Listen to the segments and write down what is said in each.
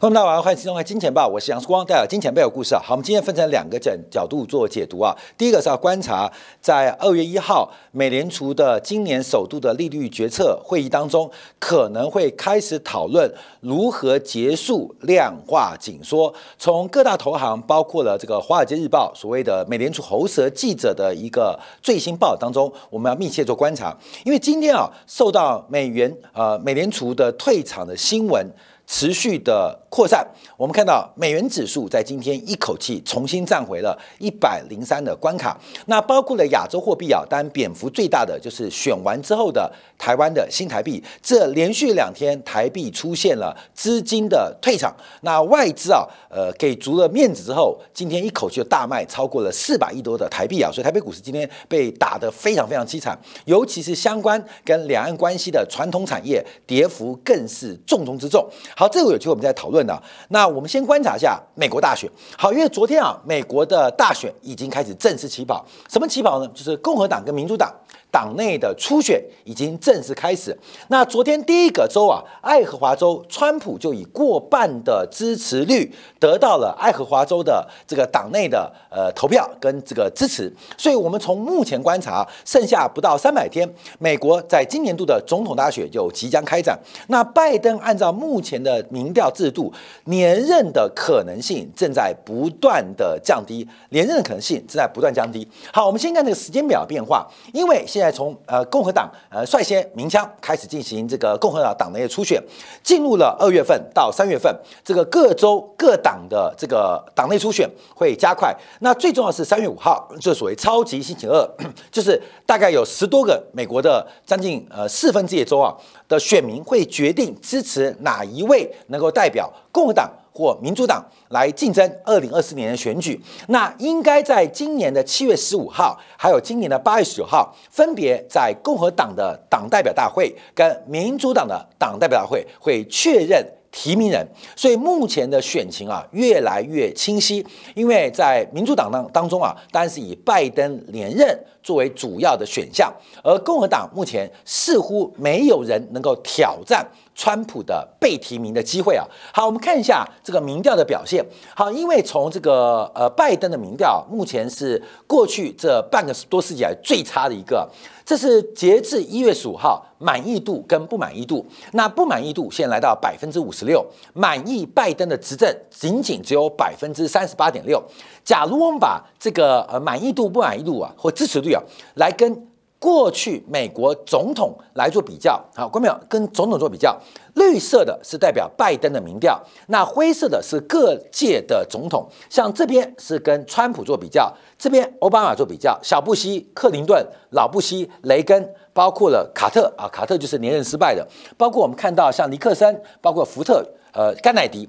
欢迎大家晚上好，欢迎收看《金钱报》，我是杨世光，带来金钱背后故事啊。好，我们今天分成两个角度做解读啊。第一个是要观察在2月1号美联储的今年首度的利率决策会议当中，可能会开始讨论如何结束量化紧缩。从各大投行，包括了这个《华尔街日报》所谓的美联储喉舌记者的一个最新报当中，我们要密切做观察，因为今天啊，受到美联储的退场的新闻持续的扩散，我们看到美元指数在今天一口气重新站回了103的关卡。那包括了亚洲货币啊，当然贬幅最大的就是选完之后的台湾的新台币，这连续2天台币出现了资金的退场。那外资啊，给足了面子之后，今天一口气就大卖超过了400亿多的台币啊，所以台北股市今天被打得非常非常凄惨，尤其是相关跟两岸关系的传统产业跌幅更是重中之重。好，这个有机会我们再讨论了。那我们先观察一下美国大选。好，因为昨天啊，美国的大选已经开始正式起跑。什么起跑呢？就是共和党跟民主党党内的初选已经正式开始。那昨天第一个州啊，爱荷华州，川普就以过半的支持率得到了爱荷华州的这个党内的投票跟这个支持。所以我们从目前观察，剩下不到300天，美国在今年度的总统大选就即将开展。那拜登按照目前的民调制度，连任的可能性正在不断的降低，好，我们先看这个时间表变化，因为现在从共和党率先鸣枪开始进行这个共和党党内的初选，进入了2月份到3月份，这个各州各党的这个党内初选会加快。那最重要是3月5号，这所谓超级星期二，就是大概有10多个美国的将近1/4的州啊的选民会决定支持哪一位能够代表共和党或民主党来竞争2024年的选举。那应该在今年的7月15号，还有今年的8月19号，分别在共和党的党代表大会跟民主党的党代表大会会确认提名人。所以目前的选情啊越来越清晰，因为在民主党当中啊，当然是以拜登连任作为主要的选项，而共和党目前似乎没有人能够挑战川普的被提名的机会啊。好，我们看一下这个民调的表现。好，因为从这个拜登的民调，目前是过去这半个多世纪来最差的一个。这是截至1月15号满意度跟不满意度。那不满意度现在来到56%，满意拜登的执政仅只有38.6%。假如我们把这个满意度、不满意度啊或支持率啊来跟过去美国总统来做比较，好，观众朋友，跟总统做比较，绿色的是代表拜登的民调，那灰色的是各界的总统，像这边是跟川普做比较，这边奥巴马做比较，小布希、克林顿、老布希、雷根，包括了卡特啊，卡特就是连任失败的，包括我们看到像尼克森，包括福特、甘乃迪，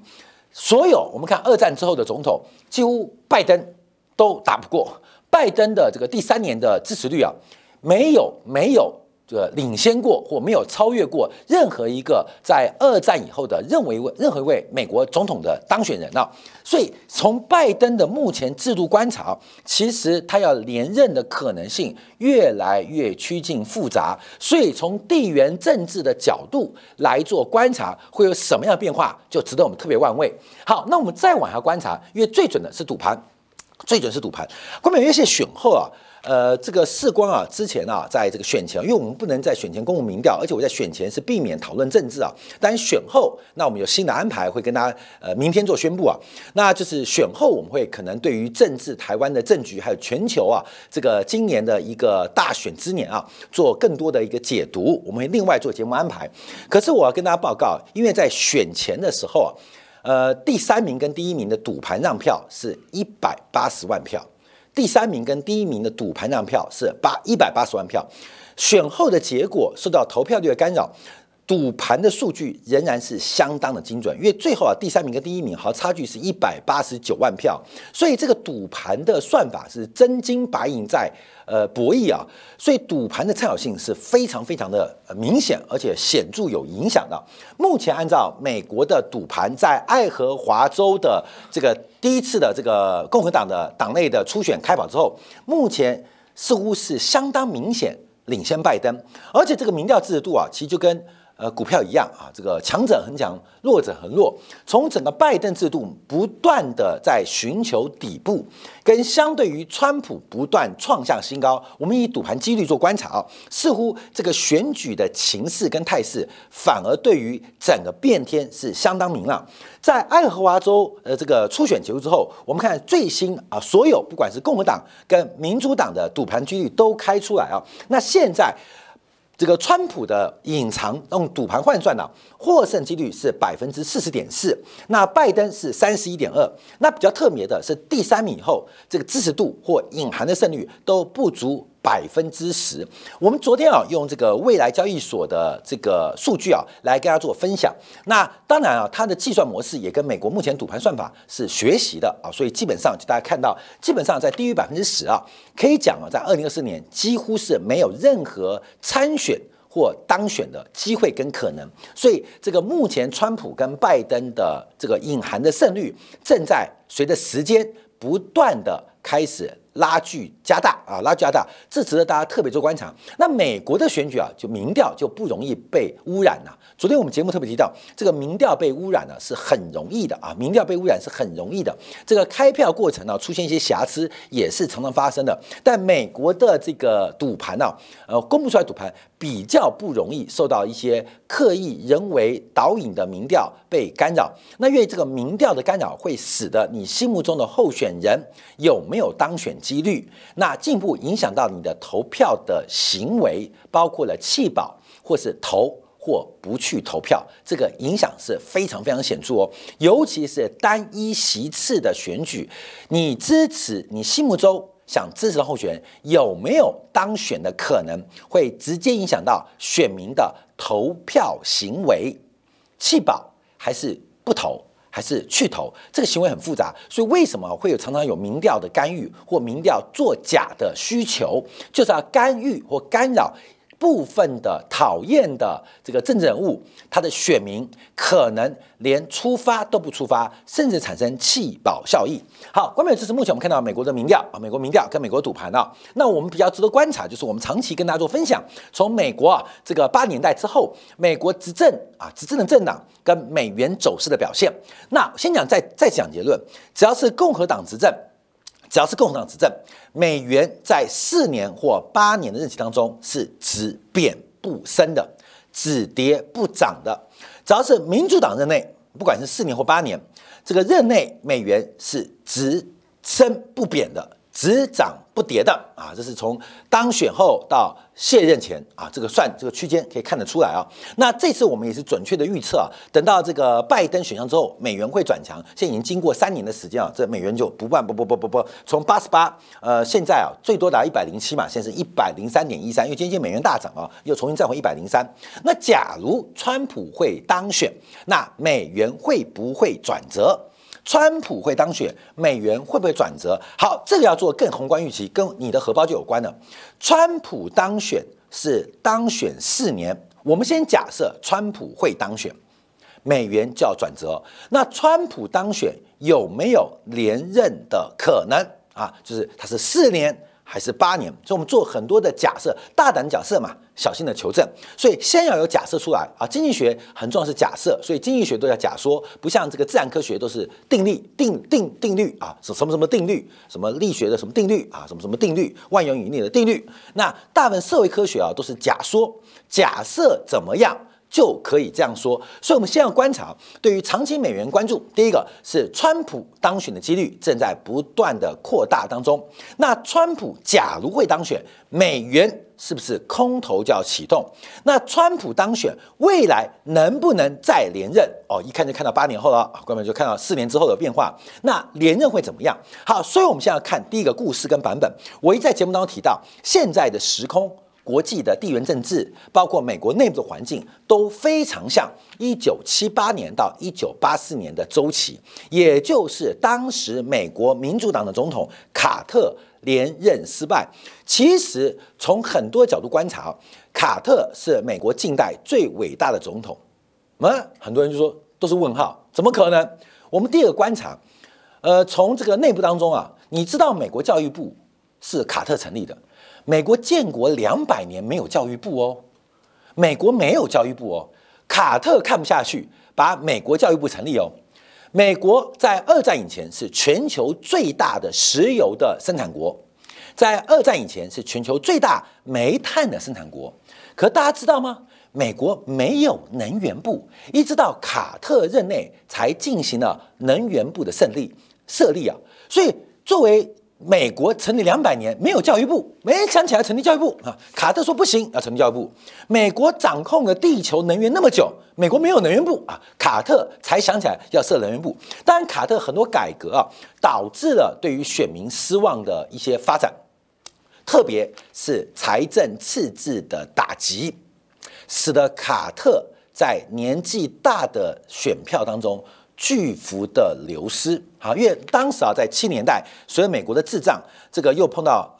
所有我们看2战之后的总统，几乎拜登都打不过，拜登的这个第3年的支持率啊。没有领先过或没有超越过任何一个在2战以后的任何一位美国总统的当选人啊。所以从拜登的目前制度观察，其实他要连任的可能性越来越趋近复杂。所以从地缘政治的角度来做观察，会有什么样的变化，就值得我们特别万味。好，那我们再往下观察，因为最准的是赌盘，关键因为现在选后啊。这个世光啊，之前啊，在这个选前，因为我们不能在选前公布民调，而且我在选前是避免讨论政治啊。但选后，那我们有新的安排，会跟大家明天做宣布啊。那就是选后我们会可能对于政治、台湾的政局，还有全球啊，这个今年的一个大选之年啊，做更多的一个解读。我们会另外做节目安排。可是我要跟大家报告，因为在选前的时候啊，第3名跟第1名的赌盘让票是180万票。第三名跟第1名的赌盘让票是180万票，选后的结果受到投票率的干扰，赌盘的数据仍然是相当的精准，因为最后啊，第3名跟第1名好差距是189万票，所以这个赌盘的算法是真金白银在博弈啊，所以赌盘的参考性是非常非常的明显，而且显著有影响的。目前按照美国的赌盘，在爱荷华州的这个第1次的这个共和党的党内的初选开跑之后，目前似乎是相当明显领先拜登，而且这个民调制度啊，其实就跟股票一样啊，这个强者很强，弱者很弱。从整个拜登制度不断的在寻求底部，跟相对于川普不断创下新高，我们以赌盘几率做观察啊，似乎这个选举的情势跟态势，反而对于整个变天是相当明朗。在爱荷华州这个初选结束之后，我们看最新啊，所有不管是共和党跟民主党的赌盘几率都开出来啊。那现在，这个川普的隐藏用赌盘换算的获胜几率是40.4%，那拜登是31.2%。那比较特别的是，第三名以后，这个支持度或隐含的胜率都不足10%。我们昨天啊，用这个未来交易所的这个数据啊，来跟大家做分享。那当然啊，它的计算模式也跟美国目前赌盘算法是学习的啊，所以基本上就大家看到，基本上在低于10%啊，可以讲啊，在2024年几乎是没有任何参选或当选的机会跟可能。所以这个目前川普跟拜登的这个隐含的胜率，正在随着时间不断的开始拉锯加大，这值得大家特别做观察。那美国的选举啊，就民调就不容易被污染了。昨天我们节目特别提到，这个民调被污染呢是很容易的啊，民调被污染是很容易的。这个开票过程呢出现一些瑕疵也是常常发生的。但美国的这个赌盘呢，公布出来赌盘比较不容易受到一些刻意人为导引的民调被干扰。那因为这个民调的干扰会使得你心目中的候选人有没有当选机率，那进一步影响到你的投票的行为，包括了弃保或是投或不去投票，这个影响是非常非常显著哦。尤其是单一席次的选举，你支持你心目中想支持的候选人有没有当选的可能，会直接影响到选民的投票行为，弃保还是不投，还是去投，这个行为很复杂。所以为什么会有常常有民调的干预或民调作假的需求，就是要干预或干扰部分的讨厌的这个政治人物，他的选民可能连出发都不出发，甚至产生弃保效益。好，关键就是目前我们看到美国的民调啊，美国民调跟美国赌盘啊，那我们比较值得观察，就是我们长期跟大家做分享，从美国啊这个80年代之后，美国执政的政党跟美元走势的表现。那先讲再讲结论，只要是共和党执政，美元在4年或8年的任期当中是只贬不升的，只跌不涨的。只要是民主党任内，不管是4年或8年，这个任内美元是只升不贬的，只涨不跌的啊，这是从当选后到卸任前啊，这个算这个区间可以看得出来啊。那这次我们也是准确的预测啊，等到这个拜登选上之后，美元会转强。现在已经经过3年的时间啊，这美元就不从88，现在啊最多达107嘛，现在是103.13，因为今天美元大涨啊，又重新站回103。那假如川普会当选，那美元会不会转折？川普会当选，美元会不会转折？好，这个要做更宏观预期，跟你的荷包就有关了。川普当选是当选4年，我们先假设川普会当选，美元就要转折。那川普当选有没有连任的可能啊？就是他是4年还是8年？所以我们做很多的假设，大胆假设嘛，小心的求证，所以先要有假设出来啊！经济学很重要是假设，所以经济学都叫假说，不像这个自然科学都是定律啊，什么定律，什么力学的什么定律啊，什么定律，万有引力的定律。那大部分社会科学啊都是假说，假设怎么样就可以这样说。所以我们先要观察，对于长期美元关注，第一个是川普当选的几率正在不断的扩大当中。那川普假如会当选，美元是不是空头就要启动？那川普当选未来能不能再连任？哦，一看就看到8年后了，根本就看到4年之后的变化。那连任会怎么样？好，所以我们现在看第一个故事跟版本。我一在节目当中提到，现在的时空，国际的地缘政治，包括美国内部的环境，都非常像1978年到1984年的周期，也就是当时美国民主党的总统卡特连任失败。其实从很多角度观察，卡特是美国近代最伟大的总统。很多人就说都是问号，怎么可能？我们第一个观察，从这个内部当中啊，你知道美国教育部是卡特成立的。美国建国200年没有教育部哦，美国没有教育部哦，卡特看不下去，把美国教育部成立哦。美国在二战以前是全球最大的石油的生产国，在二战以前是全球最大煤炭的生产国。可大家知道吗？美国没有能源部，一直到卡特任内才进行了能源部的设立啊。所以作为美国成立200年没有教育部，没人想起来成立教育部啊。卡特说不行，要成立教育部。美国掌控了地球能源那么久，美国没有能源部啊，卡特才想起来要设能源部。当然，卡特很多改革啊，导致了对于选民失望的一些发展，特别是财政赤字的打击，使得卡特在年纪大的选票当中巨幅的流失啊，因为当时啊，在70年代，随着美国的滞胀，这个又碰到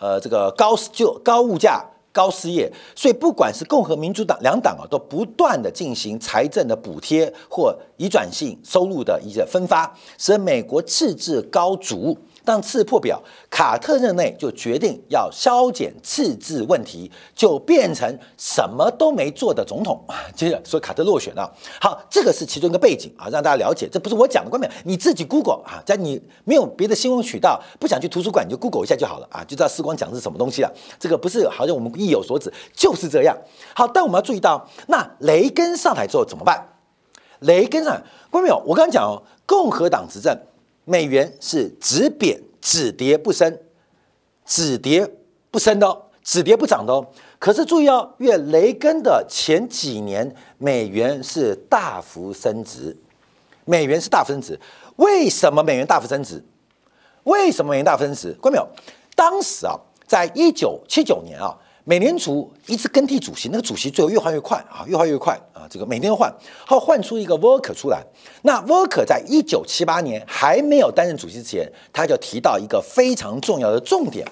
高物价、高失业，所以不管是共和、民主党两党啊，都不断的进行财政的补贴或移转性收入的一些分发，使得美国赤字高筑。当赤字破表，卡特任内就决定要削减赤字问题，就变成什么都没做的总统啊！接着说卡特落选了。好，这个是其中一个背景啊，让大家了解，这不是我讲的观点，你自己 Google 啊，在你没有别的新闻渠道，不想去图书馆，你就 Google 一下就好了啊，就知道时光讲的是什么东西了。这个不是好像我们意有所指，就是这样。好，但我们要注意到，那雷根上台之后怎么办？雷根上台，观众朋友，我刚刚讲哦，共和党执政。美元是只贬只跌不升，只跌不升的哦，只跌不涨的哦。可是注意哦，因为雷根的前几年美元是大幅升值，美元是大幅升值。为什么美元大幅升值？为什么美元大幅升值？观众朋友，当时啊，在1979年啊，美联储一直更替主席，那个主席最后越换越快啊，越换越快啊，这个每天都换，后换出一个沃克出来。那沃克在1978年还没有担任主席之前，他就提到一个非常重要的重点，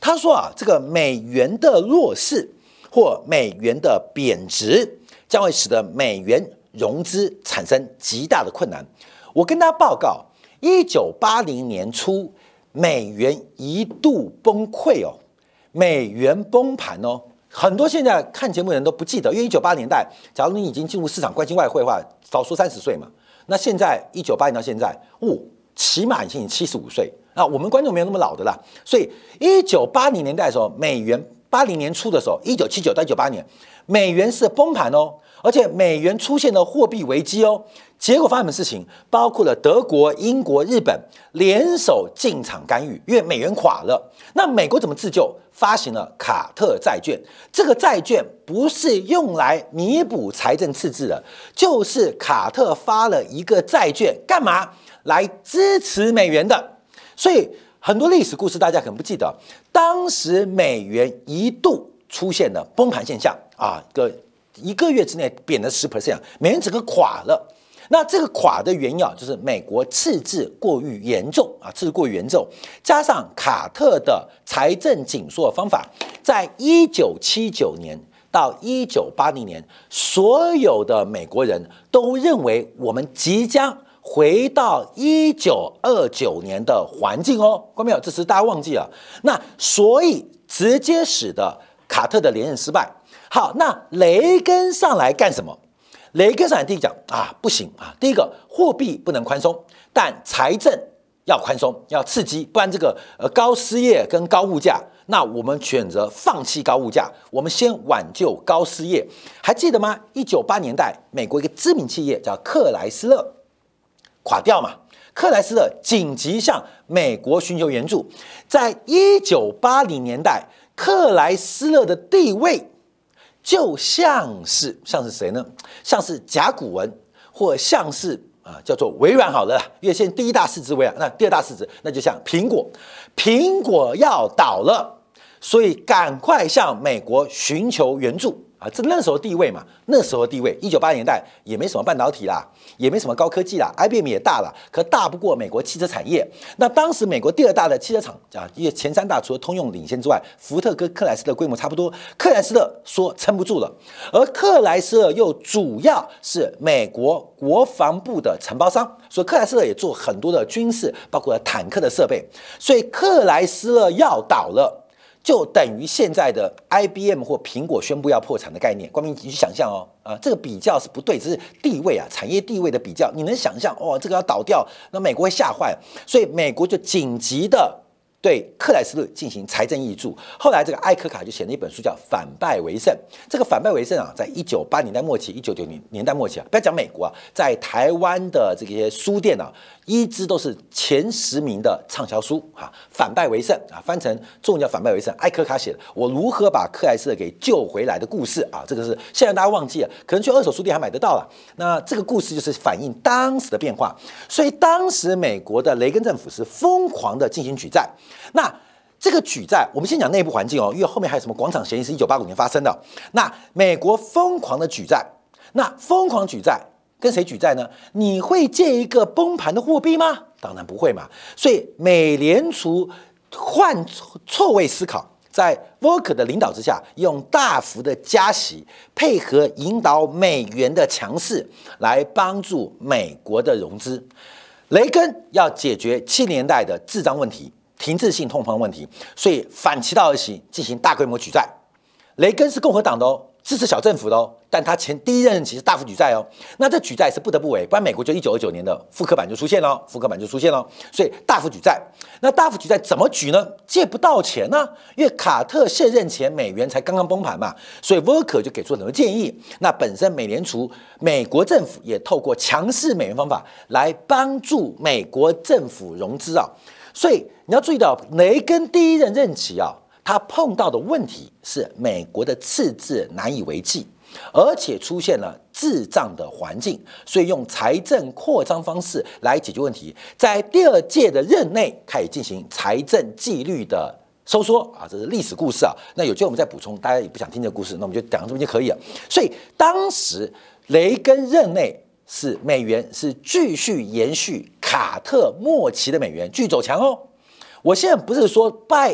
他说啊，这个美元的弱势或美元的贬值，将会使得美元融资产生极大的困难。我跟大家报告，1980年初美元一度崩溃哦。美元崩盘哦，很多现在看节目的人都不记得，因为1980年代，假如你已经进入市场关心外汇的话，少说30岁嘛。那现在1980年到现在，起码已经75岁啊。我们观众没有那么老的啦，所以1980年代的时候，美元80年初的时候，1979到1998年，美元是崩盘哦，而且美元出现了货币危机哦。结果发生什么事情？包括了德国、英国、日本联手进场干预，因为美元垮了。那美国怎么自救？发行了卡特债券。这个债券不是用来弥补财政赤字的，就是卡特发了一个债券，干嘛？来支持美元的。所以很多历史故事大家可能不记得，当时美元一度出现了崩盘现象啊，一个月之内贬了10%，美元整个垮了。那这个垮的原因啊，就是美国赤字过于严重啊，赤字过于严重，加上卡特的财政紧缩方法，在1979年到1980年，所有的美国人都认为我们即将回到1929年的环境哦，观众朋友，这是大家忘记了。那所以直接使得卡特的连任失败。好，那雷根上来干什么？雷根上来第一个讲啊，不行啊！第一个，货币不能宽松，但财政要宽松，要刺激，不然这个高失业跟高物价，那我们选择放弃高物价，我们先挽救高失业。还记得吗？1980年代，美国一个知名企业叫克莱斯勒，垮掉嘛。克莱斯勒紧急向美国寻求援助，在1980年代，克莱斯勒的地位。就像是谁呢？像是甲骨文，或像是叫做微软好了，因为现在第一大市值微软，那第二大市值那就像苹果。苹果要倒了，所以赶快向美国寻求援助啊！这那时候地位嘛，那时候地位，1980年代也没什么半导体啦，也没什么高科技啦 ，IBM 也大了，可大不过美国汽车产业。那当时美国第二大的汽车厂啊，因为前三大除了通用领先之外，福特跟克莱斯勒规模差不多，克莱斯勒说撑不住了，而克莱斯勒又主要是美国国防部的承包商，所以克莱斯勒也做很多的军事，包括坦克的设备，所以克莱斯勒要倒了。就等于现在的 IBM 或苹果宣布要破产的概念。光明，你去想象哦，啊，这个比较是不对，只是地位啊，产业地位的比较，你能想象哦，这个要倒掉，那美国会吓坏，所以美国就紧急的对克莱斯勒进行财政挹注。后来这个艾科卡就写了一本书叫《反败为胜》。这个反败为胜啊，在1980年代末期、1990年代末期啊，不要讲美国啊，在台湾的这些书店啊，一直都是前10名的畅销书啊。反败为胜啊，翻成中文叫《反败为胜》，艾科卡写的我如何把克莱斯勒给救回来的故事啊。这个是现在大家忘记了，可能去二手书店还买得到了。那这个故事就是反映当时的变化，所以当时美国的雷根政府是疯狂的进行举债。那这个举债，我们先讲内部环境哦，因为后面还有什么广场协议是1985年发生的。那美国疯狂的举债，那疯狂举债跟谁举债呢？你会借一个崩盘的货币吗？当然不会嘛。所以美联储换错位思考，在沃克的领导之下，用大幅的加息配合引导美元的强势，来帮助美国的融资。雷根要解决70年代的滞胀问题。停滞性通膨问题，所以反其道而行，进行大规模举债。雷根是共和党的哦，支持小政府的哦，但他第一任任期是大幅举债哦。那这举债是不得不为，不然美国就1929年的复刻版就出现了，复刻版就出现了。所以大幅举债，那大幅举债怎么举呢？借不到钱呢、啊，因为卡特卸任前美元才刚刚崩盘嘛，所以沃克就给出很多建议。那本身美联储、美国政府也透过强势美元方法来帮助美国政府融资啊。所以你要注意到，雷根第一任任期啊，他碰到的问题是美国的赤字难以为继，而且出现了滞胀的环境，所以用财政扩张方式来解决问题。在第二届的任内开始进行财政纪律的收缩啊，这是历史故事啊。那有机会我们再补充，大家也不想听这个故事，那我们就讲到这边就可以了。所以当时雷根任内是美元是继续延续卡特末期的美元继续走强哦。我现在不是说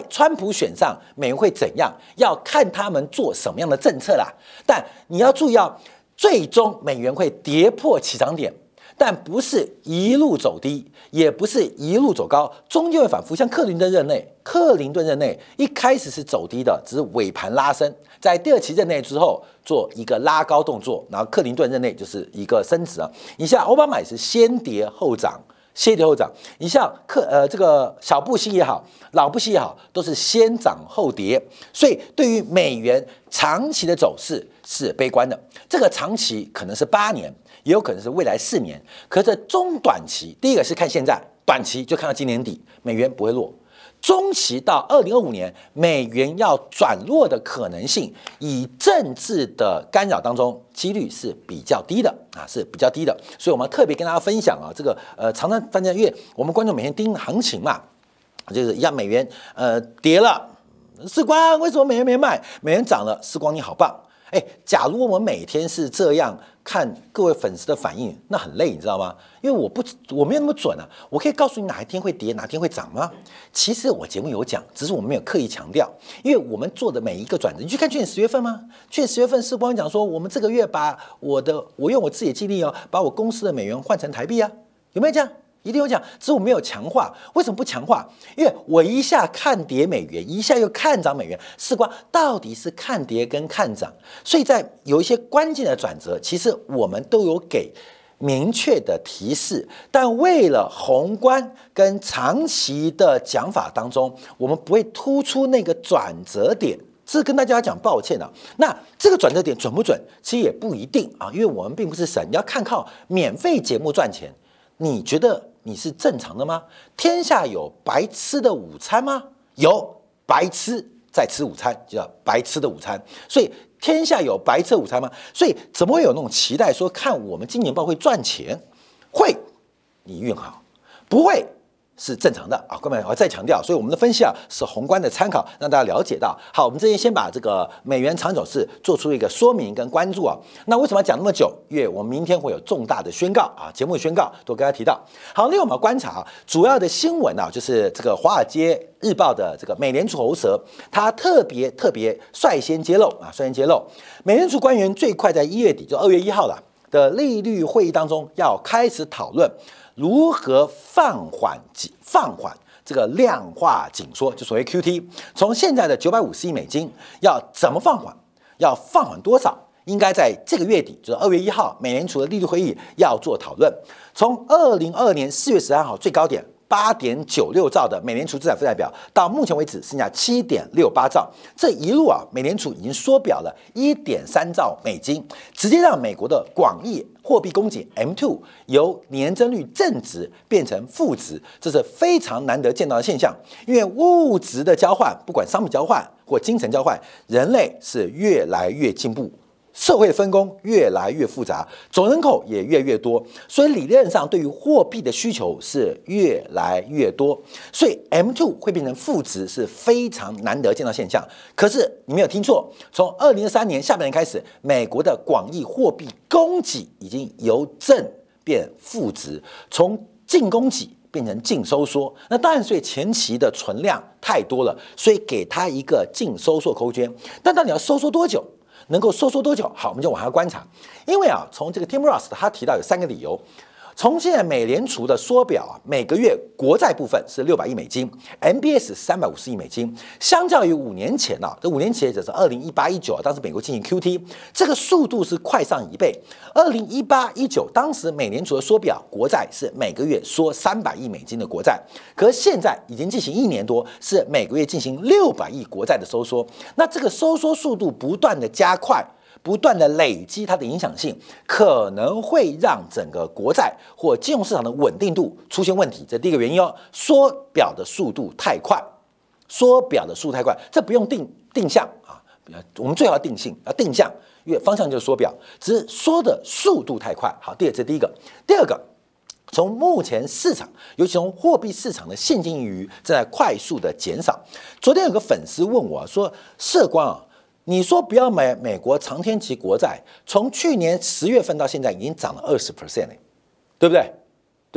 川普选上美元会怎样，要看他们做什么样的政策啦。但你要注意啊，最终美元会跌破起涨点，但不是一路走低，也不是一路走高，中间会反复。像克林顿任内一开始是走低的，只是尾盘拉升，在第二期任内之后做一个拉高动作，然后克林顿任内就是一个升值啊。你像奥巴马也是先跌后涨，先跌后涨。你像这个小布希也好，老布希也好，都是先涨后跌。所以对于美元长期的走势是悲观的，这个长期可能是8年。也有可能是未来4年，可是中短期，第一个是看现在，短期就看到今年底，美元不会落；中期到2025年，美元要转弱的可能性，以政治的干扰当中，几率是比较低的啊，是比较低的。所以我们要特别跟大家分享啊，这个常常反正因为我们观众每天盯行情嘛，就是一下美元跌了，世光为什么美元没卖？美元涨了，世光你好棒。假如我们每天是这样看各位粉丝的反应，那很累，你知道吗？因为我没有那么准啊，我可以告诉你哪一天会跌，哪一天会涨吗？其实我节目有讲，只是我们没有刻意强调，因为我们做的每一个转折，你去看去年10月份吗？去年10月份是光讲说，我们这个月把我用我自己的纪律哦，把我公司的美元换成台币啊，有没有这样？一定有讲，只是我没有强化。为什么不强化？因为我一下看跌美元，一下又看涨美元，事关到底是看跌跟看涨。所以在有一些关键的转折，其实我们都有给明确的提示，但为了宏观跟长期的讲法当中，我们不会突出那个转折点。这跟大家讲抱歉啊，那这个转折点准不准？其实也不一定啊，因为我们并不是神，你要看靠免费节目赚钱，你觉得？你是正常的吗？天下有白吃的午餐吗？有，白吃在吃午餐，就叫白吃的午餐。所以天下有白吃的午餐吗？所以怎么会有那种期待说看我们今年报会赚钱？会，你运好；不会是正常的啊。各位，我再强调，所以我们的分析啊是宏观的参考，让大家了解到。好，我们这边先把这个美元长走势做出一个说明跟关注啊。那为什么要讲那么久？因为我们明天会有重大的宣告啊，节目宣告都跟大家提到。好，另外我们观察啊，主要的新闻啊，就是这个华尔街日报的这个美联储喉舌，他特别率先揭露，美联储官员最快在1月底，就2月1号了的利率会议当中要开始讨论。如何放缓这个量化紧缩，就所谓 QT， 从现在的950亿美金要怎么放缓，要放缓多少？应该在这个月底，就是2月1号，美联储的利率会议要做讨论。从2022年4月13号最高点8.96兆的美联储资产负债表，到目前为止剩下7.68兆，这一路啊，美联储已经缩表了1.3兆美金，直接让美国的广义货币供给 M2 由年增率正值变成负值，这是非常难得见到的现象。因为物质的交换，不管商品交换或精神交换，人类是越来越进步。社会分工越来越复杂，总人口也越来越多，所以理论上对于货币的需求是越来越多，所以 M2 会变成负值是非常难得见到现象。可是你没有听错，从2023年下半年开始，美国的广义货币供给已经由正变负值，从净供给变成净收缩，那当然，所以前期的存量太多了，所以给它一个净收缩空间。但到底要收缩多久？能够收缩多久？好，我们就往下观察。因为啊，从这个 Tim Ross 他提到有3个理由。从现在美联储的缩表啊，每个月国债部分是600亿美金 ，MBS 350亿美金，相较于5年前啊，这5年前就是2018-19，当时美国进行 QT， 这个速度是快上1倍。2018-19当时美联储的缩表国债是每个月缩300亿美金的国债，可是现在已经进行1年多，是每个月进行600亿国债的收缩。那这个收缩速度不断的加快，不断的累积它的影响性，可能会让整个国债或金融市场的稳定度出现问题。这第一个原因哦，缩表的速度太快，这不用定向啊，我们最好要定性，要定向，因为方向就是缩表，只是缩的速度太快。好，这是第一个。第二个，从目前市场，尤其从货币市场的现金盈余正在快速的减少。昨天有个粉丝问我说：“社光啊，你说不要买美国长天期国债，从去年10月份到现在已经涨了20%，对不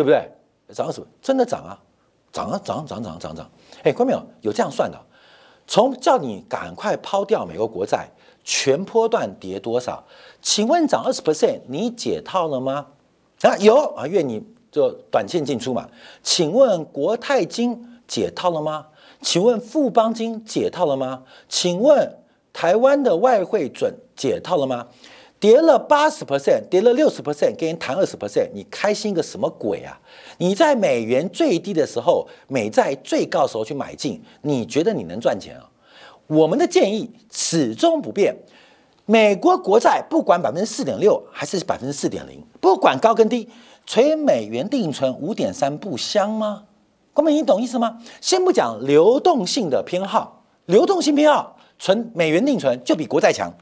对？涨20%，真的涨啊，涨！哎，观众朋友有这样算的，从叫你赶快抛掉美国国债，全波段跌多少？请问涨20%，你解套了吗？啊，有啊，因为你就短线进出嘛。请问国泰金解套了吗？请问富邦金解套了吗？请问台湾的外汇准解套了吗？跌了80%，跌了60%，跟人谈20%，你开心个什么鬼啊？你在美元最低的时候，美债最高的时候去买进，你觉得你能赚钱啊？我们的建议始终不变，美国国债不管4.6%还是4.0%，不管高跟低，垂美元定存5.3不香吗？哥们，你懂意思吗？先不讲流动性的偏好，存美元定存就比国债强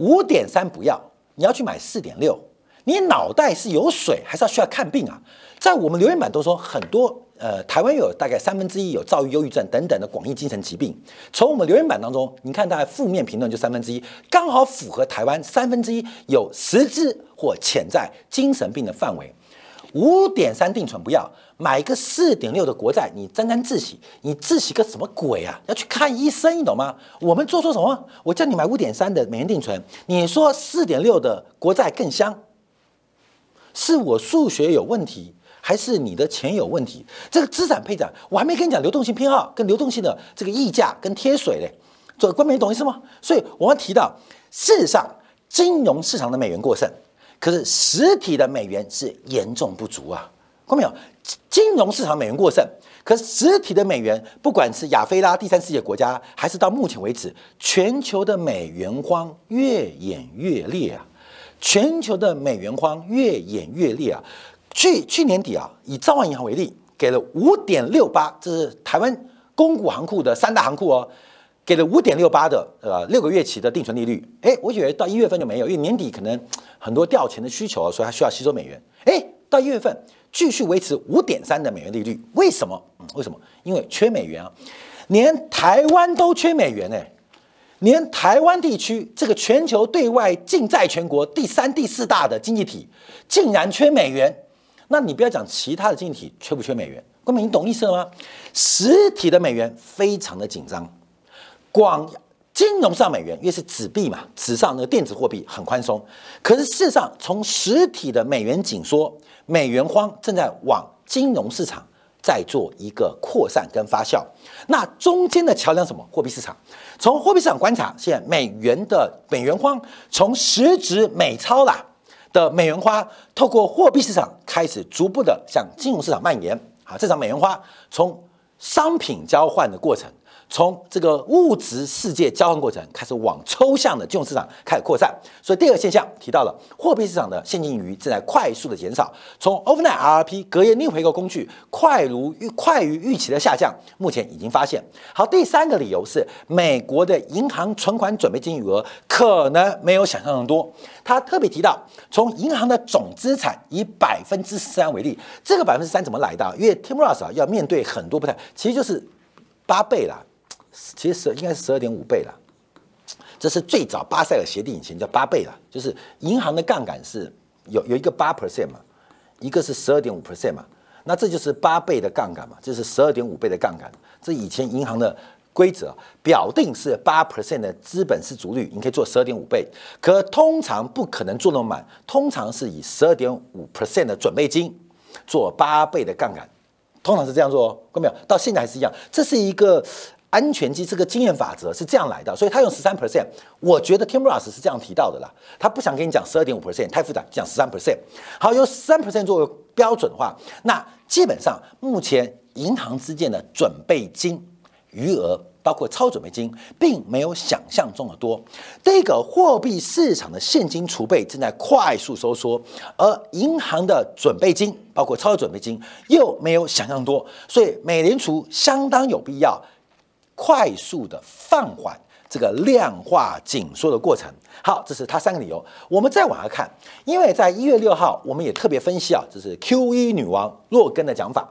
，5.3不要，你要去买4.6，你脑袋是有水还是要需要看病啊？在我们留言板都说很多，台湾有大概1/3有躁郁、忧郁症等等的广义精神疾病。从我们留言板当中，你看大概负面评论就1/3，刚好符合台湾1/3有实质或潜在精神病的范围。5.3定存不要，买个4.6的国债，你沾沾自喜，你自喜个什么鬼啊？要去看医生，你懂吗？我们做错什么？我叫你买5.3的美元定存，你说4.6的国债更香，是我数学有问题，还是你的钱有问题？这个资产配置，我还没跟你讲流动性偏好跟流动性的这个溢价跟贴水嘞，这观众懂意思吗？所以我们提到，事实上金融市场的美元过剩。可是实体的美元是严重不足啊，看到没有？金融市场美元过剩，可是实体的美元，不管是亚非拉第三世界国家，还是到目前为止，全球的美元荒越演越烈啊！去年底啊，以兆万银行为例，给了5.68，这是台湾公股行库的3大行库哦。给了5.68的6个月期的定存利率，我以为到1月份就没有，因为年底可能很多调钱的需求，所以它需要吸收美元。到1月份继续维持5.3的美元利率，为什么？因为缺美元啊，连台湾都缺美元连台湾地区这个全球对外净债全国第3、第4大的经济体，竟然缺美元，那你不要讲其他的经济体缺不缺美元，根本你懂意思了吗？实体的美元非常的紧张。金融上美元，因为是纸币嘛，纸上那个电子货币很宽松，可是事实上从实体的美元紧缩、美元荒正在往金融市场再做一个扩散跟发酵。那中间的桥梁什么？货币市场。从货币市场观察，现在美元荒从实质美钞啦的美元花，透过货币市场开始逐步的向金融市场蔓延。啊，这场美元花从商品交换的过程，从这个物质世界交换过程开始往抽象的金融市场开始扩散，所以第二个现象提到了货币市场的现金余正在快速的减少，从 overnight RRP 隔夜逆回购工具快于预期的下降，目前已经发现。好，第三个理由是美国的银行存款准备金余额可能没有想象的多，他特别提到从银行的总资产以13%为例，这个3%怎么来的？因为 Tim Ross 要面对很多不太，其实就是8倍啦。其实应该是12.5倍了，这是最早巴塞尔协定以前叫8倍了，就是银行的杠杆是有一个8% 嘛，一个是12.5% 嘛，那这就是8倍的杠杆嘛，这是12.5倍的杠杆，这以前银行的规则表定是8% 的资本市足率，你可以做12.5倍，可通常不可能做那么满，通常是以12.5% 的准备金做8倍的杠杆，通常是这样做哦，看到没有？到现在还是一样，这是一个。安全机这个经验法则是这样来的，所以他用 13%， 我觉得 Tim Ross 是这样提到的啦，他不想跟你讲 12.5%， 太复杂，讲 13%。 好，由 13% 作为标准的话，那基本上目前银行之间的准备金余额包括超准备金并没有想象中的多，这个货币市场的现金储备正在快速收缩，而银行的准备金包括超准备金又没有想象多，所以美联储相当有必要快速的放缓这个量化紧缩的过程。好，这是它三个理由。我们再往下看，因为在1月6号，我们也特别分析啊，这是 QE 女王洛根的讲法。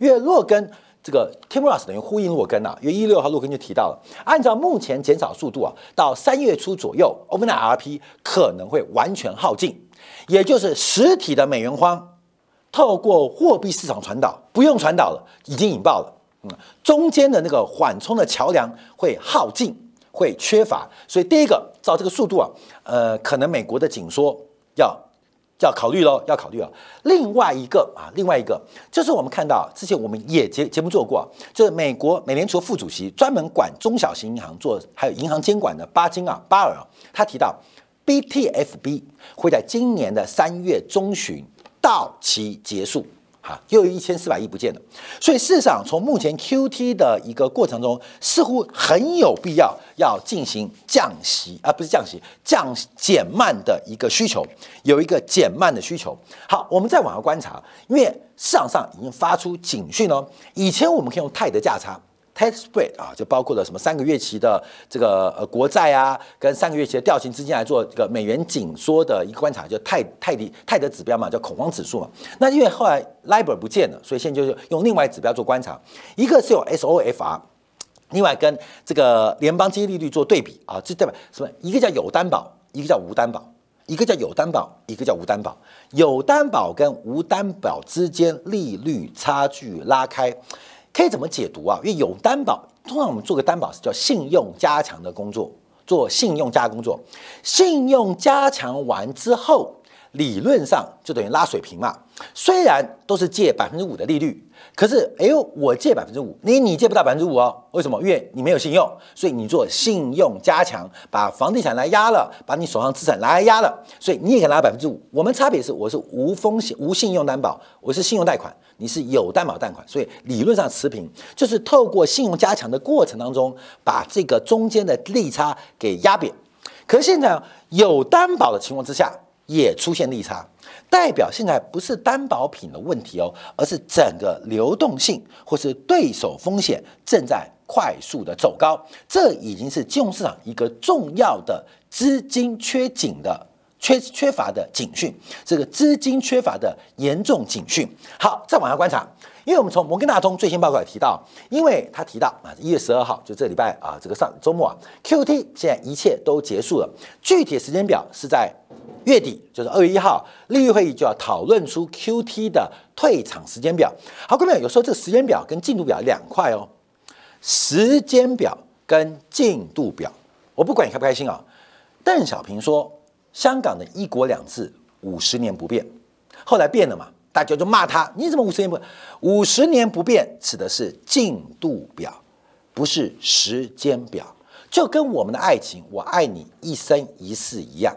因为洛根这个 Tim Ross 等于呼应洛根啊，因为1月6号洛根就提到了，按照目前减少速度啊，到3月初左右 ，overnight RRP 可能会完全耗尽，也就是实体的美元荒透过货币市场传导，不用传导了，已经引爆了。中间的那个缓冲的桥梁会耗尽，会缺乏，所以第一个照这个速度啊，可能美国的紧缩要考虑喽，要考虑了。另外一个就是我们看到之前我们也节目做过，就是美国美联储副主席专门管中小型银行做还有银行监管的巴尔，他提到 BTFB 会在今年的3月中旬到期结束。哈，又有1400亿不见了，所以事实上从目前 QT 的一个过程中，似乎很有必要要进行减慢的一个需求，有一个减慢的需求。好，我们再往下观察，因为市场上已经发出警讯哦。以前我们可以用泰德价差 （Tight Spread） 啊，就包括了什么3个月期的这个国债啊，跟3个月期的吊型资金来做这个美元紧缩的一个观察，叫泰德指标嘛，叫恐慌指数嘛。那因为后来LIBOR 不见了，所以现在就是用另外指标做观察，一个是用 SOFR， 另外跟这个联邦基金利率做对比啊，这对吧？什么？一个叫有担保，一个叫无担保，有担保跟无担保之间利率差距拉开，可以怎么解读啊？因为有担保，通常我们做个担保是叫信用加强的工作，做信用加工作，信用加强完之后。理论上就等于拉水平嘛，虽然都是借5%的利率，可是我借5%，你借不到5%哦，为什么？因为你没有信用，所以你做信用加强，把房地产来压了，把你手上资产来压了，所以你也可以拿5%。我们差别是，我是无风险无信用担保，我是信用贷款，你是有担保贷款，所以理论上持平，就是透过信用加强的过程当中，把这个中间的利差给压扁。可是现在有担保的情况之下。也出现利差，代表现在不是担保品的问题哦，而是整个流动性或是对手风险正在快速的走高，这已经是金融市场一个重要的资金缺乏的警讯，这个资金缺乏的严重警讯。好，再往下观察，因为我们从摩根大通最新报告也提到，因为他提到啊，1月12号就这礼拜啊，这个上周末啊 ，QT 现在一切都结束了，具体时间表是在。月底就是2月1号，利率会议就要讨论出 QT 的退场时间表。好，各位朋友，有时候这个时间表跟进度表2块哦，时间表跟进度表，我不管你开不开心啊。邓小平说，香港的一国两制50年不变，后来变了嘛，大家就骂他，你怎么50年不变？50年不变指的是进度表，不是时间表。就跟我们的爱情，我爱你一生一世一样，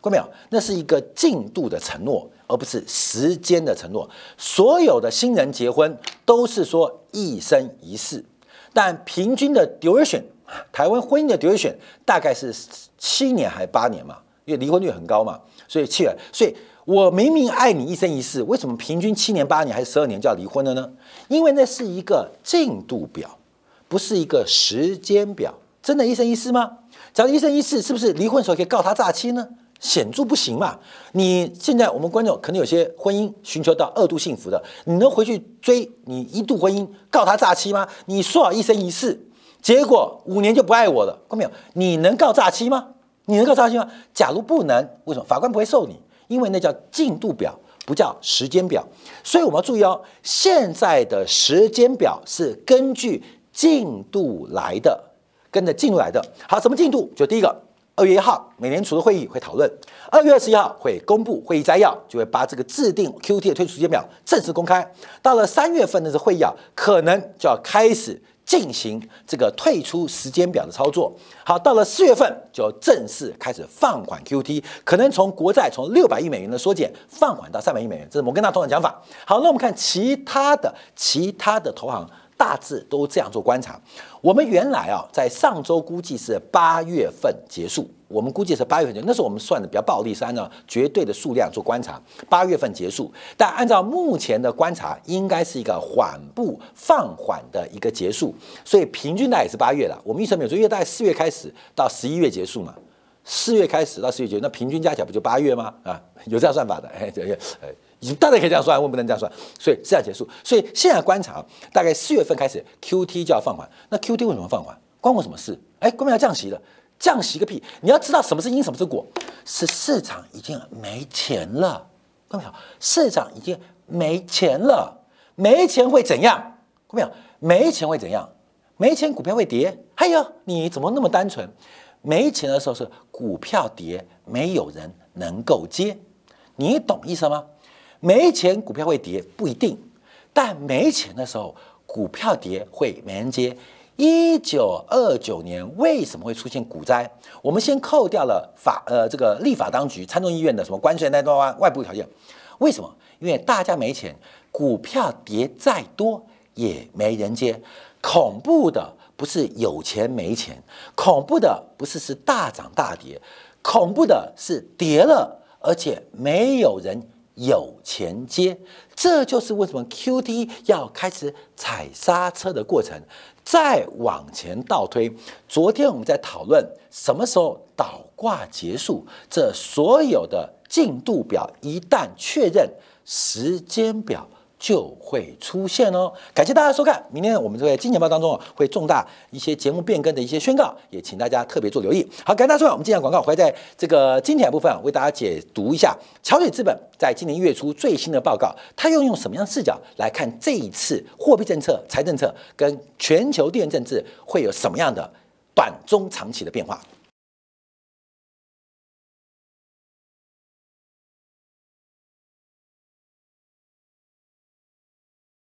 看到没有？那是一个进度的承诺，而不是时间的承诺。所有的新人结婚都是说一生一世，但平均的 duration， 台湾婚姻的 duration 大概是7年还8年嘛，因为离婚率很高嘛，所以7年。所以我明明爱你一生一世，为什么平均7年、8年还是12年就要离婚了呢？因为那是一个进度表，不是一个时间表。真的一生一世吗？假如一生一世，是不是离婚的时候可以告他诈欺呢？显著不行嘛！你现在我们观众可能有些婚姻寻求到2度幸福的，你能回去追你1度婚姻告他诈欺吗？你说好一生一世，结果5年就不爱我了，看到没有？你能告诈欺吗？你能告诈欺吗？假如不能，为什么？法官不会受你，因为那叫进度表，不叫时间表。所以我们要注意哦，现在的时间表是根据进度来的。跟着进度来的。好，什么进度？就第一个，2月1号美联储的会议会讨论，2月21号会公布会议摘要，就会把这个制定 QT 的推出时间表正式公开。到了3月份的这会议啊，可能就要开始进行这个退出时间表的操作。好，到了4月份就正式开始放缓 QT， 可能从国债从600亿美元的缩减放缓到300亿美元，这是摩根大通的讲法。好，那我们看其他的投行。大致都这样做观察。我们原来啊，在上周估计是8月份结束，我们估计是8月份结束，那时候我们算的比较暴力，是按照绝对的数量做观察，8月份结束。但按照目前的观察，应该是一个缓步放缓的一个结束，所以平均大概也是8月了。我们预测没有错，因为大概4月开始到11月结束嘛。4月开始到11月结束，那平均加起来不就8月吗？啊，有这样算法的，大家可以这样算，我不能这样算，所以这样结束。所以现在观察，大概4月份开始 ，QT 就要放缓。那 QT 为什么放缓？关我什么事？关我要降息了，降息个屁！你要知道什么是因，什么是果，是市场已经没钱了。看到没有？市场已经没钱了，没钱会怎样？看到没有？没钱会怎样？没钱股票会跌。哎呦，你怎么那么单纯？没钱的时候是股票跌，没有人能够接，你懂意思吗？没钱股票会跌不一定，但没钱的时候股票跌会没人接。1929年为什么会出现股灾？我们先扣掉了这个立法当局、参众议院的什么关税、那段外部条件，为什么？因为大家没钱，股票跌再多也没人接。恐怖的不是有钱没钱，恐怖的不是大涨大跌，恐怖的是跌了，而且没有人。有钱接，这就是为什么 QT 要开始踩刹车的过程。再往前倒推，昨天我们在讨论什么时候倒挂结束，这所有的进度表一旦确认，时间表就会出现哦。感谢大家收看，明天我们在金钱报当中会重大一些节目变更的一些宣告，也请大家特别做留意。好，感谢大家收看，我们今天广告回在这个金钱部分为大家解读一下桥水资本在今年1月初最新的报告，它又用什么样的视角来看这一次货币政策、财政策跟全球地缘政治会有什么样的短中长期的变化。